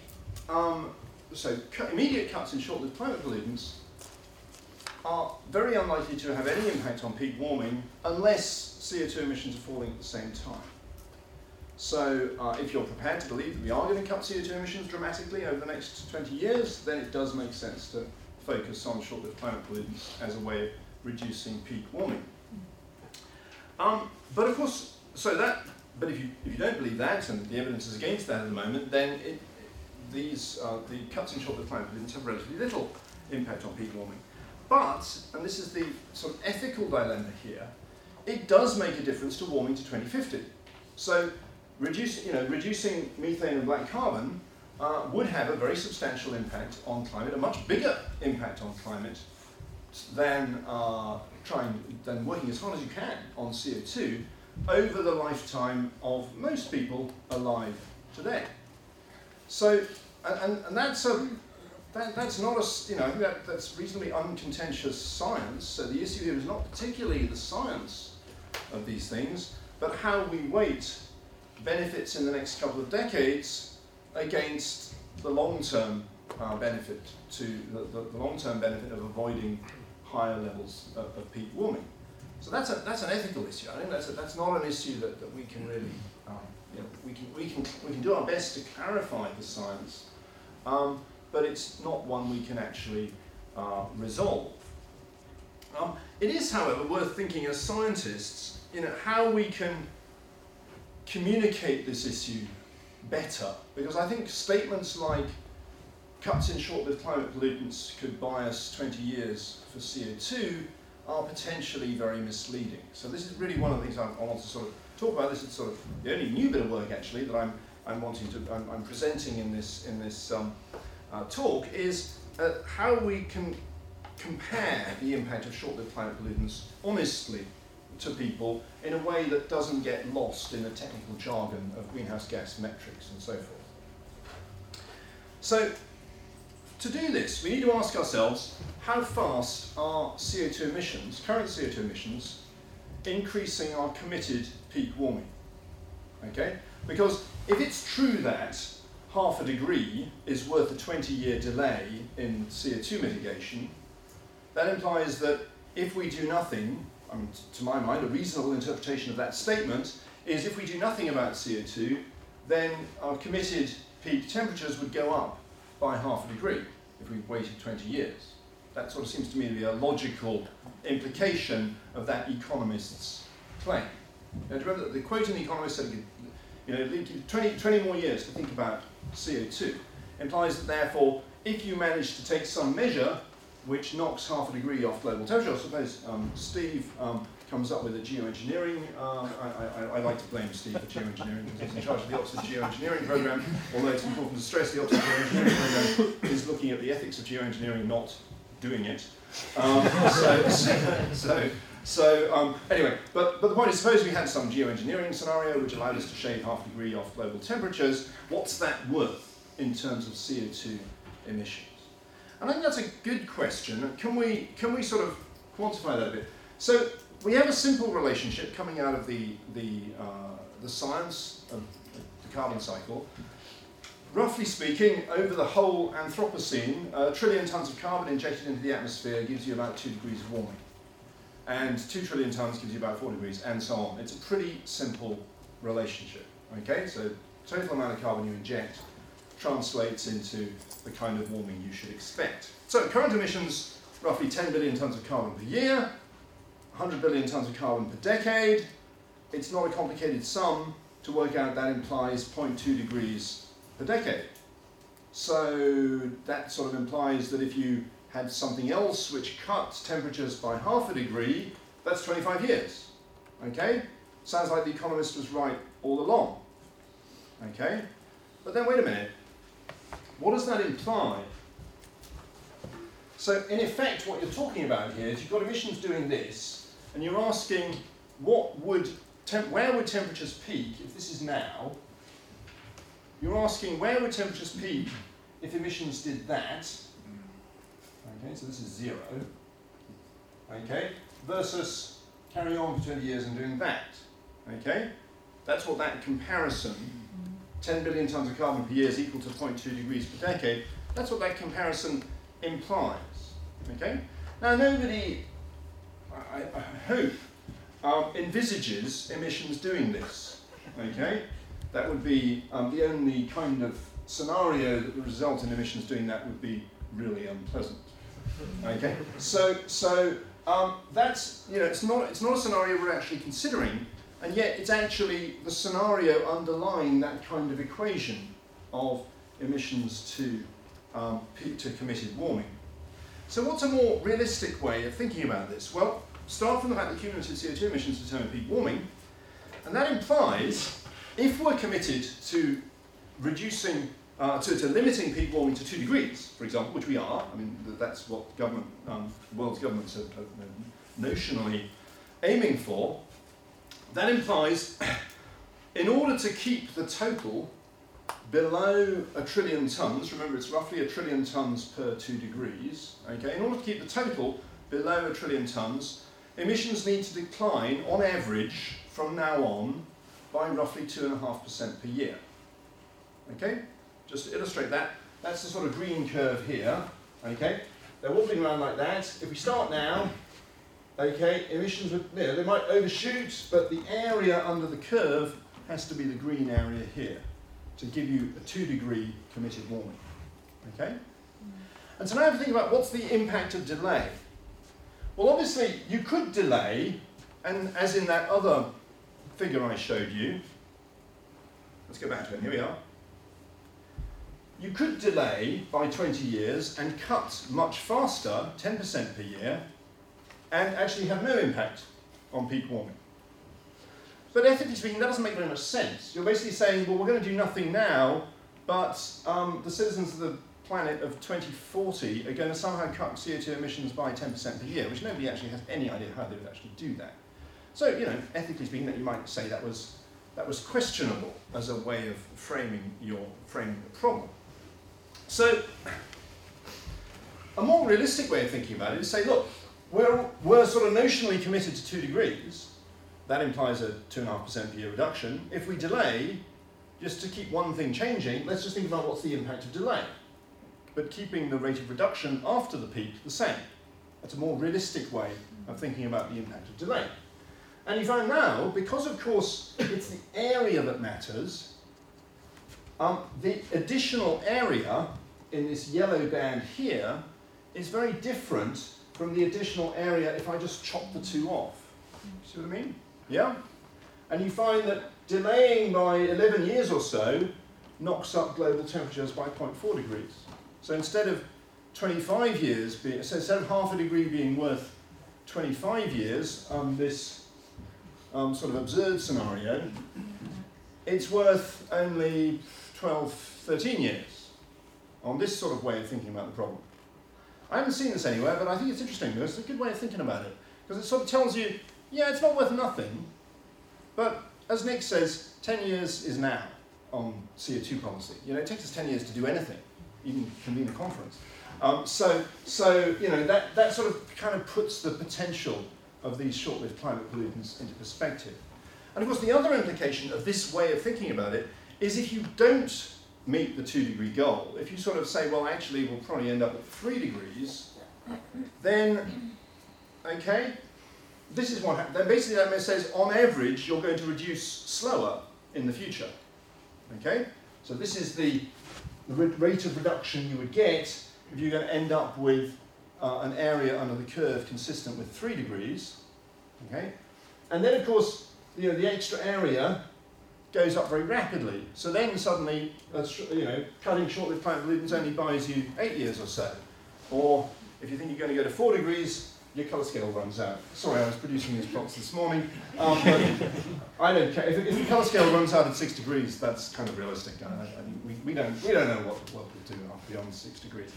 um, so cu- immediate cuts in short-lived climate pollutants are very unlikely to have any impact on peak warming unless C O two emissions are falling at the same time. So uh, if you're prepared to believe that we are going to cut C O two emissions dramatically over the next twenty years, then it does make sense to focus on short-lived climate pollutants as a way of reducing peak warming. Um, but of course, so that, but if you if you don't believe that, and the evidence is against that at the moment, then it, these uh, the cuts in short-lived climate pollutants have relatively little impact on peak warming. But, and this is the sort of ethical dilemma here, it does make a difference to warming to twenty fifty. So reducing, you know, reducing methane and black carbon uh, would have a very substantial impact on climate, a much bigger impact on climate than uh, trying, than working as hard as you can on C O two over the lifetime of most people alive today. So, and, and that's a. That, that's not a, you know, that, that's reasonably uncontentious science, so the issue here is not particularly the science of these things, but how we weight benefits in the next couple of decades against the long-term uh, benefit to the, the, the long-term benefit of avoiding higher levels of, of peak warming. So that's a, that's an ethical issue. I think that's a, that's not an issue that, that we can really, um, you know, we can we can we can do our best to clarify the science. Um, But it's not one we can actually uh, resolve. Um, it is, however, worth thinking as scientists, you know, how we can communicate this issue better. Because I think statements like cuts in short-lived climate pollutants could buy us twenty years for C O two are potentially very misleading. So this is really one of the things I want to sort of talk about this. It's sort of the only new bit of work actually that I'm I'm wanting to I'm, I'm presenting in this in this um, uh, talk is uh, how we can compare the impact of short-lived climate pollutants honestly to people in a way that doesn't get lost in the technical jargon of greenhouse gas metrics and so forth. So to do this, we need to ask ourselves, how fast are C O two emissions, current C O two emissions, increasing our committed peak warming? Okay? Because if it's true that half a degree is worth a twenty-year delay in C O two mitigation, that implies that if we do nothing, I mean, to my mind, a reasonable interpretation of that statement is if we do nothing about C O two, then our committed peak temperatures would go up by half a degree if we waited twenty years. That sort of seems to me to be a logical implication of that economist's claim. Now, remember that the quote in The Economist said, you know, twenty, twenty more years to think about C O two implies that, therefore, if you manage to take some measure which knocks half a degree off global temperature. I suppose um, Steve um, comes up with a geoengineering. Um, I, I, I like to blame Steve for geoengineering because he's in charge of the Oxford Geoengineering Programme, although it's important to stress the Oxford Geoengineering Programme is looking at the ethics of geoengineering, not doing it. Um, so, so, so um, anyway, but, but the point is, suppose we had some geoengineering scenario which allowed us to shave half a degree off global temperatures. What's that worth in terms of C O two emissions? I think that's a good question. Can we can we sort of quantify that a bit? So we have a simple relationship coming out of the the uh, the science of the carbon cycle. Roughly speaking, over the whole Anthropocene, a trillion tons of carbon injected into the atmosphere gives you about two degrees of warming, and two trillion tons gives you about four degrees, and so on. It's a pretty simple relationship. Okay, so total amount of carbon you inject translates into the kind of warming you should expect. So current emissions, roughly ten billion tonnes of carbon per year, one hundred billion tonnes of carbon per decade. It's not a complicated sum to work out. That implies zero point two degrees per decade. So that sort of implies that if you had something else which cuts temperatures by half a degree, that's twenty-five years. Okay? Sounds like The Economist was right all along. Okay? But then wait a minute. What does that imply? So in effect, what you're talking about here is you've got emissions doing this, and you're asking, what would temp- where would temperatures peak if this is now? You're asking, where would temperatures peak if emissions did that? Okay, so this is zero. Okay, versus carry on for twenty years and doing that. Okay, that's what that comparison. ten billion tonnes of carbon per year is equal to zero point two degrees per decade. That's what that comparison implies. Okay? Now, nobody, I, I hope, um, envisages emissions doing this. Okay? That would be um, the only kind of scenario that would result in emissions doing that would be really unpleasant. Okay? So, so um, that's, you know, it's not, it's not a scenario we're actually considering. And yet it's actually the scenario underlying that kind of equation of emissions to, um, to committed warming. So what's a more realistic way of thinking about this? Well, start from the fact that cumulative C O two emissions determine peak warming. And that implies, if we're committed to reducing, uh, to, to limiting peak warming to two degrees, for example, which we are, I mean, that's what government, um, the world's governments are notionally aiming for. That implies, in order to keep the total below a trillion tonnes, remember it's roughly a trillion tonnes per two degrees, okay, in order to keep the total below a trillion tonnes, emissions need to decline on average from now on by roughly two point five percent per year. Okay, just to illustrate that, that's the sort of green curve here, okay, they're wobbling around like that. If we start now, okay, emissions would, you know, they might overshoot, but the area under the curve has to be the green area here to give you a two degree committed warming. Okay? And so now if you think about what's the impact of delay. Well, obviously you could delay, and as in that other figure I showed you, let's go back to it, here we are. You could delay by twenty years and cut much faster, ten percent per year, and actually have no impact on peak warming. But ethically speaking, that doesn't make very much sense. You're basically saying, well, we're going to do nothing now, but um, the citizens of the planet of twenty forty are going to somehow cut C O two emissions by ten percent per year, which nobody actually has any idea how they would actually do that. So, you know, ethically speaking, that you might say that was that was questionable as a way of framing your framing the problem. So, a more realistic way of thinking about it is say, look, we're we're sort of notionally committed to two degrees. That implies a two and a half percent per year reduction. If we delay, just to keep one thing changing, let's just think about what's the impact of delay, but keeping the rate of reduction after the peak the same. That's a more realistic way of thinking about the impact of delay. And you find now, because of course it's the area that matters, um, the additional area in this yellow band here is very different from the additional area if I just chop the two off. See what I mean? Yeah? And you find that delaying by eleven years or so knocks up global temperatures by zero point four degrees. So instead of twenty-five years, being, so instead of half a degree being worth twenty-five years, um, this um, sort of absurd scenario, it's worth only twelve, thirteen years on this sort of way of thinking about the problem. I haven't seen this anywhere, but I think it's interesting because it's a good way of thinking about it. Because it sort of tells you, yeah, it's not worth nothing, but as Nick says, ten years is now on C O two policy. You know, it takes us ten years to do anything. Even convene a conference. Um, so, so you know that, that sort of kind of puts the potential of these short-lived climate pollutants into perspective. And of course, the other implication of this way of thinking about it is if you don't meet the two-degree goal, if you sort of say, well, actually, we'll probably end up at three degrees, then okay, this is what happens. Then basically, that says on average, you're going to reduce slower in the future. Okay, so this is the the rate of reduction you would get if you're going to end up with uh, an area under the curve consistent with three degrees, okay? And then, of course, you know, the extra area goes up very rapidly. So then suddenly, you know, cutting short-lived climate pollutants only buys you eight years or so. Or if you think you're going to go to four degrees, your colour scale runs out. Sorry, I was producing these plots this morning. Um, but I don't care. If, if the colour scale runs out at six degrees, that's kind of realistic. I, I, we, we don't we don't know what what we'll do beyond six degrees.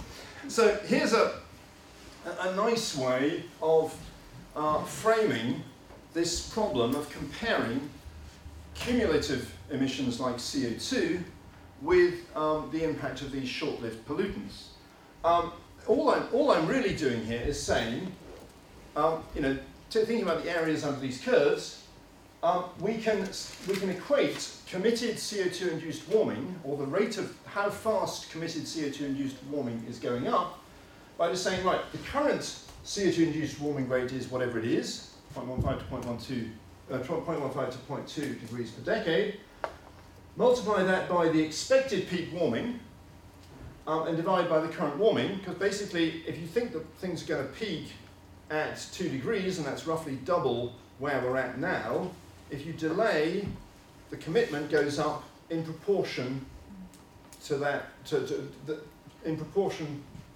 So here's a a, a nice way of uh, framing this problem of comparing cumulative emissions like C O two with um, the impact of these short-lived pollutants. Um, all I'm all I'm really doing here is saying, Um, you know, t- thinking about the areas under these curves, um, we can we can equate committed C O two-induced warming, or the rate of how fast committed C O two-induced warming is going up, by just saying, right, the current C O two-induced warming rate is whatever it is, zero point one five to zero point one two degrees per decade. Multiply that by the expected peak warming, um, and divide by the current warming, because basically, if you think that things are going to peak at two degrees, and that's roughly double where we're at now, if you delay, the commitment goes up in proportion to that, to, to the, in proportion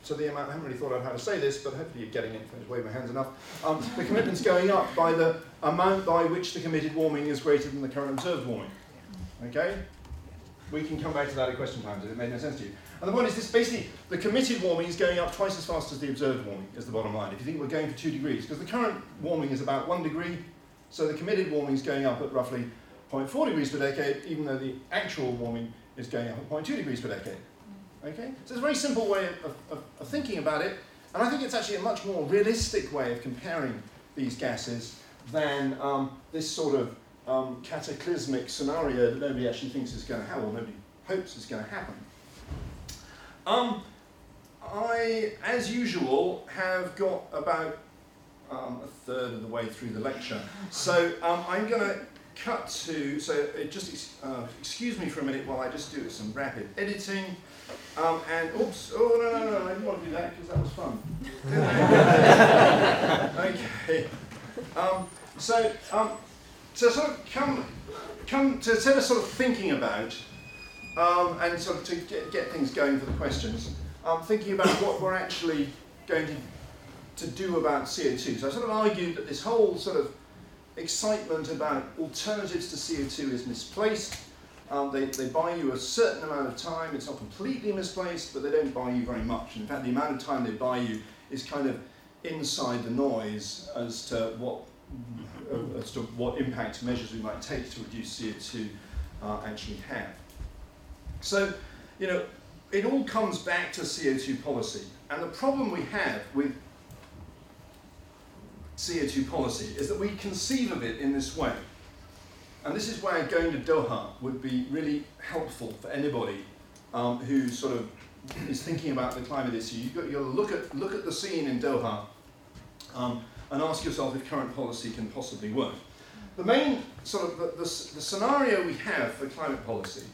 to the amount, I haven't really thought out how to say this, but hopefully you're getting it, if I just wave my hands enough. Um, the commitment's going up by the amount by which the committed warming is greater than the current observed warming, okay? We can come back to that at question times if it made no sense to you. And the point is this, basically, the committed warming is going up twice as fast as the observed warming, is the bottom line, if you think we're going for two degrees. Because the current warming is about one degree, so the committed warming is going up at roughly zero point four degrees per decade, even though the actual warming is going up at zero point two degrees per decade. Okay? So it's a very simple way of, of, of thinking about it, and I think it's actually a much more realistic way of comparing these gases than um, this sort of um, cataclysmic scenario that nobody actually thinks is going to happen, or nobody hopes is going to happen. Um, I, as usual, have got about um, a third of the way through the lecture, so um, I'm going to cut to, so it just ex- uh, excuse me for a minute while I just do some rapid editing, um, and oops, oh no, no, no, I didn't want to do that because that was fun. Okay, um, so um, to sort of come, come to set us sort of thinking about Um, and sort of to get, get things going for the questions, I'm um, thinking about what we're actually going to, to do about C O two. So I sort of argued that this whole sort of excitement about alternatives to C O two is misplaced. Um, they, they buy you a certain amount of time. It's not completely misplaced, but they don't buy you very much. In fact, the amount of time they buy you is kind of inside the noise as to what as to what impact measures we might take to reduce C O two uh, actually have. So, you know, it all comes back to C O two policy. And the problem we have with C O two policy is that we conceive of it in this way. And this is where going to Doha would be really helpful for anybody um, who sort of is thinking about the climate issue. You've got, you've got to look at, look at the scene in Doha um, and ask yourself if current policy can possibly work. The main sort of the, the, the scenario we have for climate policy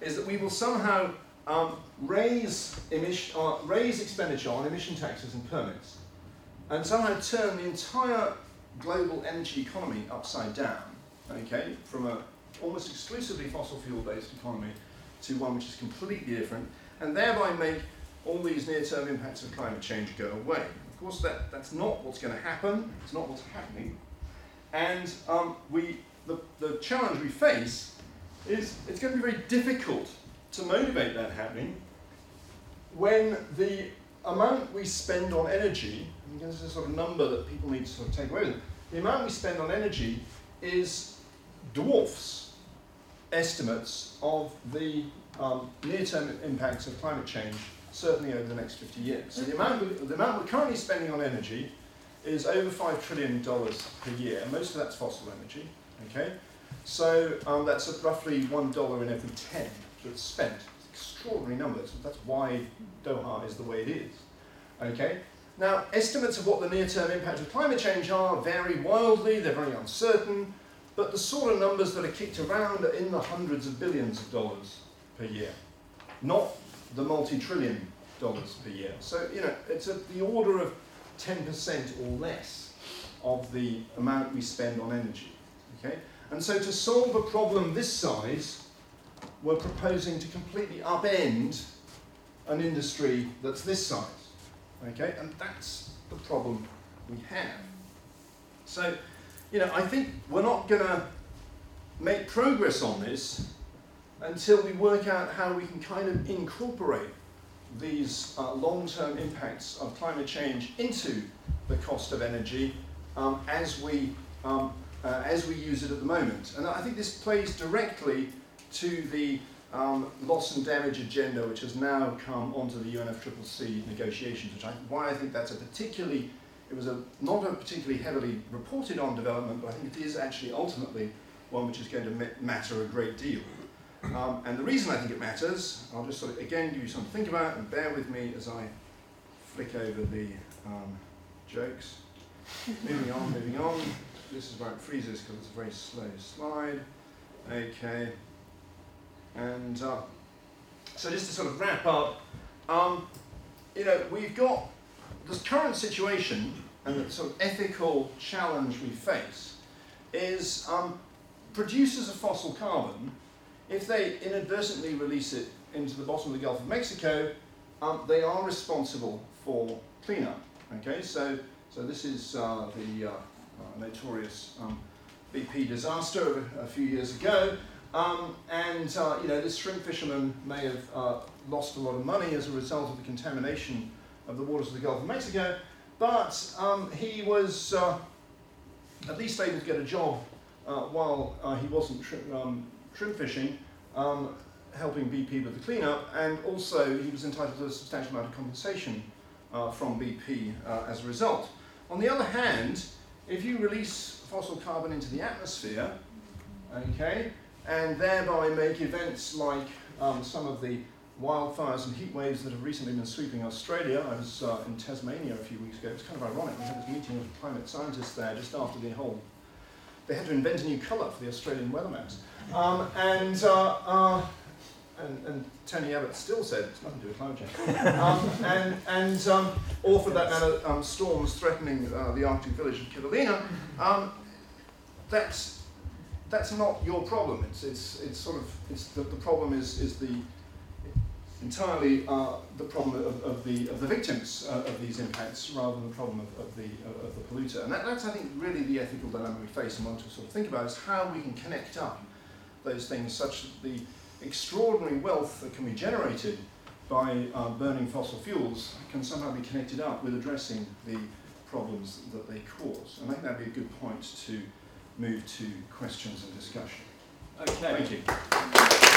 is that we will somehow um, raise, emission, uh, raise expenditure on emission taxes and permits, and somehow turn the entire global energy economy upside down, okay, from an almost exclusively fossil fuel-based economy to one which is completely different, and thereby make all these near-term impacts of climate change go away. Of course, that, that's not what's going to happen. It's not what's happening. And um, we, the, the challenge we face is it's going to be very difficult to motivate that happening when the amount we spend on energy, and this is a sort of number that people need to sort of take away with them, the amount we spend on energy is dwarfs estimates of the um, near-term impacts of climate change, certainly over the next fifty years. So the amount, we, the amount we're currently spending on energy is over five trillion dollars per year, and most of that's fossil energy, okay? So um, that's roughly one dollar in every ten that's spent. Extraordinary numbers. That's why Doha is the way it is. Okay. Now, estimates of what the near-term impact of climate change are vary wildly. They're very uncertain, but the sort of numbers that are kicked around are in the hundreds of billions of dollars per year, not the multi-trillion dollars per year. So, you know, it's at the order of ten percent or less of the amount we spend on energy. Okay. And so, to solve a problem this size, we're proposing to completely upend an industry that's this size, okay? And that's the problem we have. So, you know, I think we're not gonna make progress on this until we work out how we can kind of incorporate these uh, long-term impacts of climate change into the cost of energy um, as we um, uh, as we use it at the moment. And I think this plays directly to the um, loss and damage agenda, which has now come onto the U N F C C C negotiations, which I, why I think that's a particularly, it was a, not a particularly heavily reported on development, but I think it is actually ultimately one which is going to ma- matter a great deal. Um, and the reason I think it matters, I'll just sort of again give you something to think about, and bear with me as I flick over the um, jokes. Moving on, moving on. This is where it freezes because it's a very slow slide. Okay. And uh, so just to sort of wrap up, um, you know, we've got this current situation, and the sort of ethical challenge we face is um, producers of fossil carbon, if they inadvertently release it into the bottom of the Gulf of Mexico, um, they are responsible for cleanup. Okay, so so this is uh, the uh, uh, notorious um, B P disaster a, a few years ago. Um, and uh, you know, this shrimp fisherman may have uh, lost a lot of money as a result of the contamination of the waters of the Gulf of Mexico, but um, he was uh, at least able to get a job uh, while uh, he wasn't shrimp, um, shrimp fishing, um, helping B P with the cleanup, and also he was entitled to a substantial amount of compensation uh, from B P uh, as a result. On the other hand, if you release fossil carbon into the atmosphere, okay, and thereby make events like um, some of the wildfires and heat waves that have recently been sweeping Australia. I was uh, in Tasmania a few weeks ago. It was kind of ironic. We had this meeting with climate scientists there just after the whole... They had to invent a new colour for the Australian weather maps. Um, and, uh, uh, and and Tony Abbott still said it's nothing to do with climate change. Um, and and um, or for that matter, um, storms threatening uh, the Arctic village of Kivalina. Um, that's... That's not your problem. It's it's it's sort of it's the, the problem is is the entirely uh, the problem of, of the of the victims uh, of these impacts, rather than the problem of, of the of the polluter. And that, that's, I think, really the ethical dilemma we face and want to sort of think about, is how we can connect up those things, such that the extraordinary wealth that can be generated by uh, burning fossil fuels can somehow be connected up with addressing the problems that they cause. And I think that'd be a good point to move to questions and discussion. Okay. Thank you.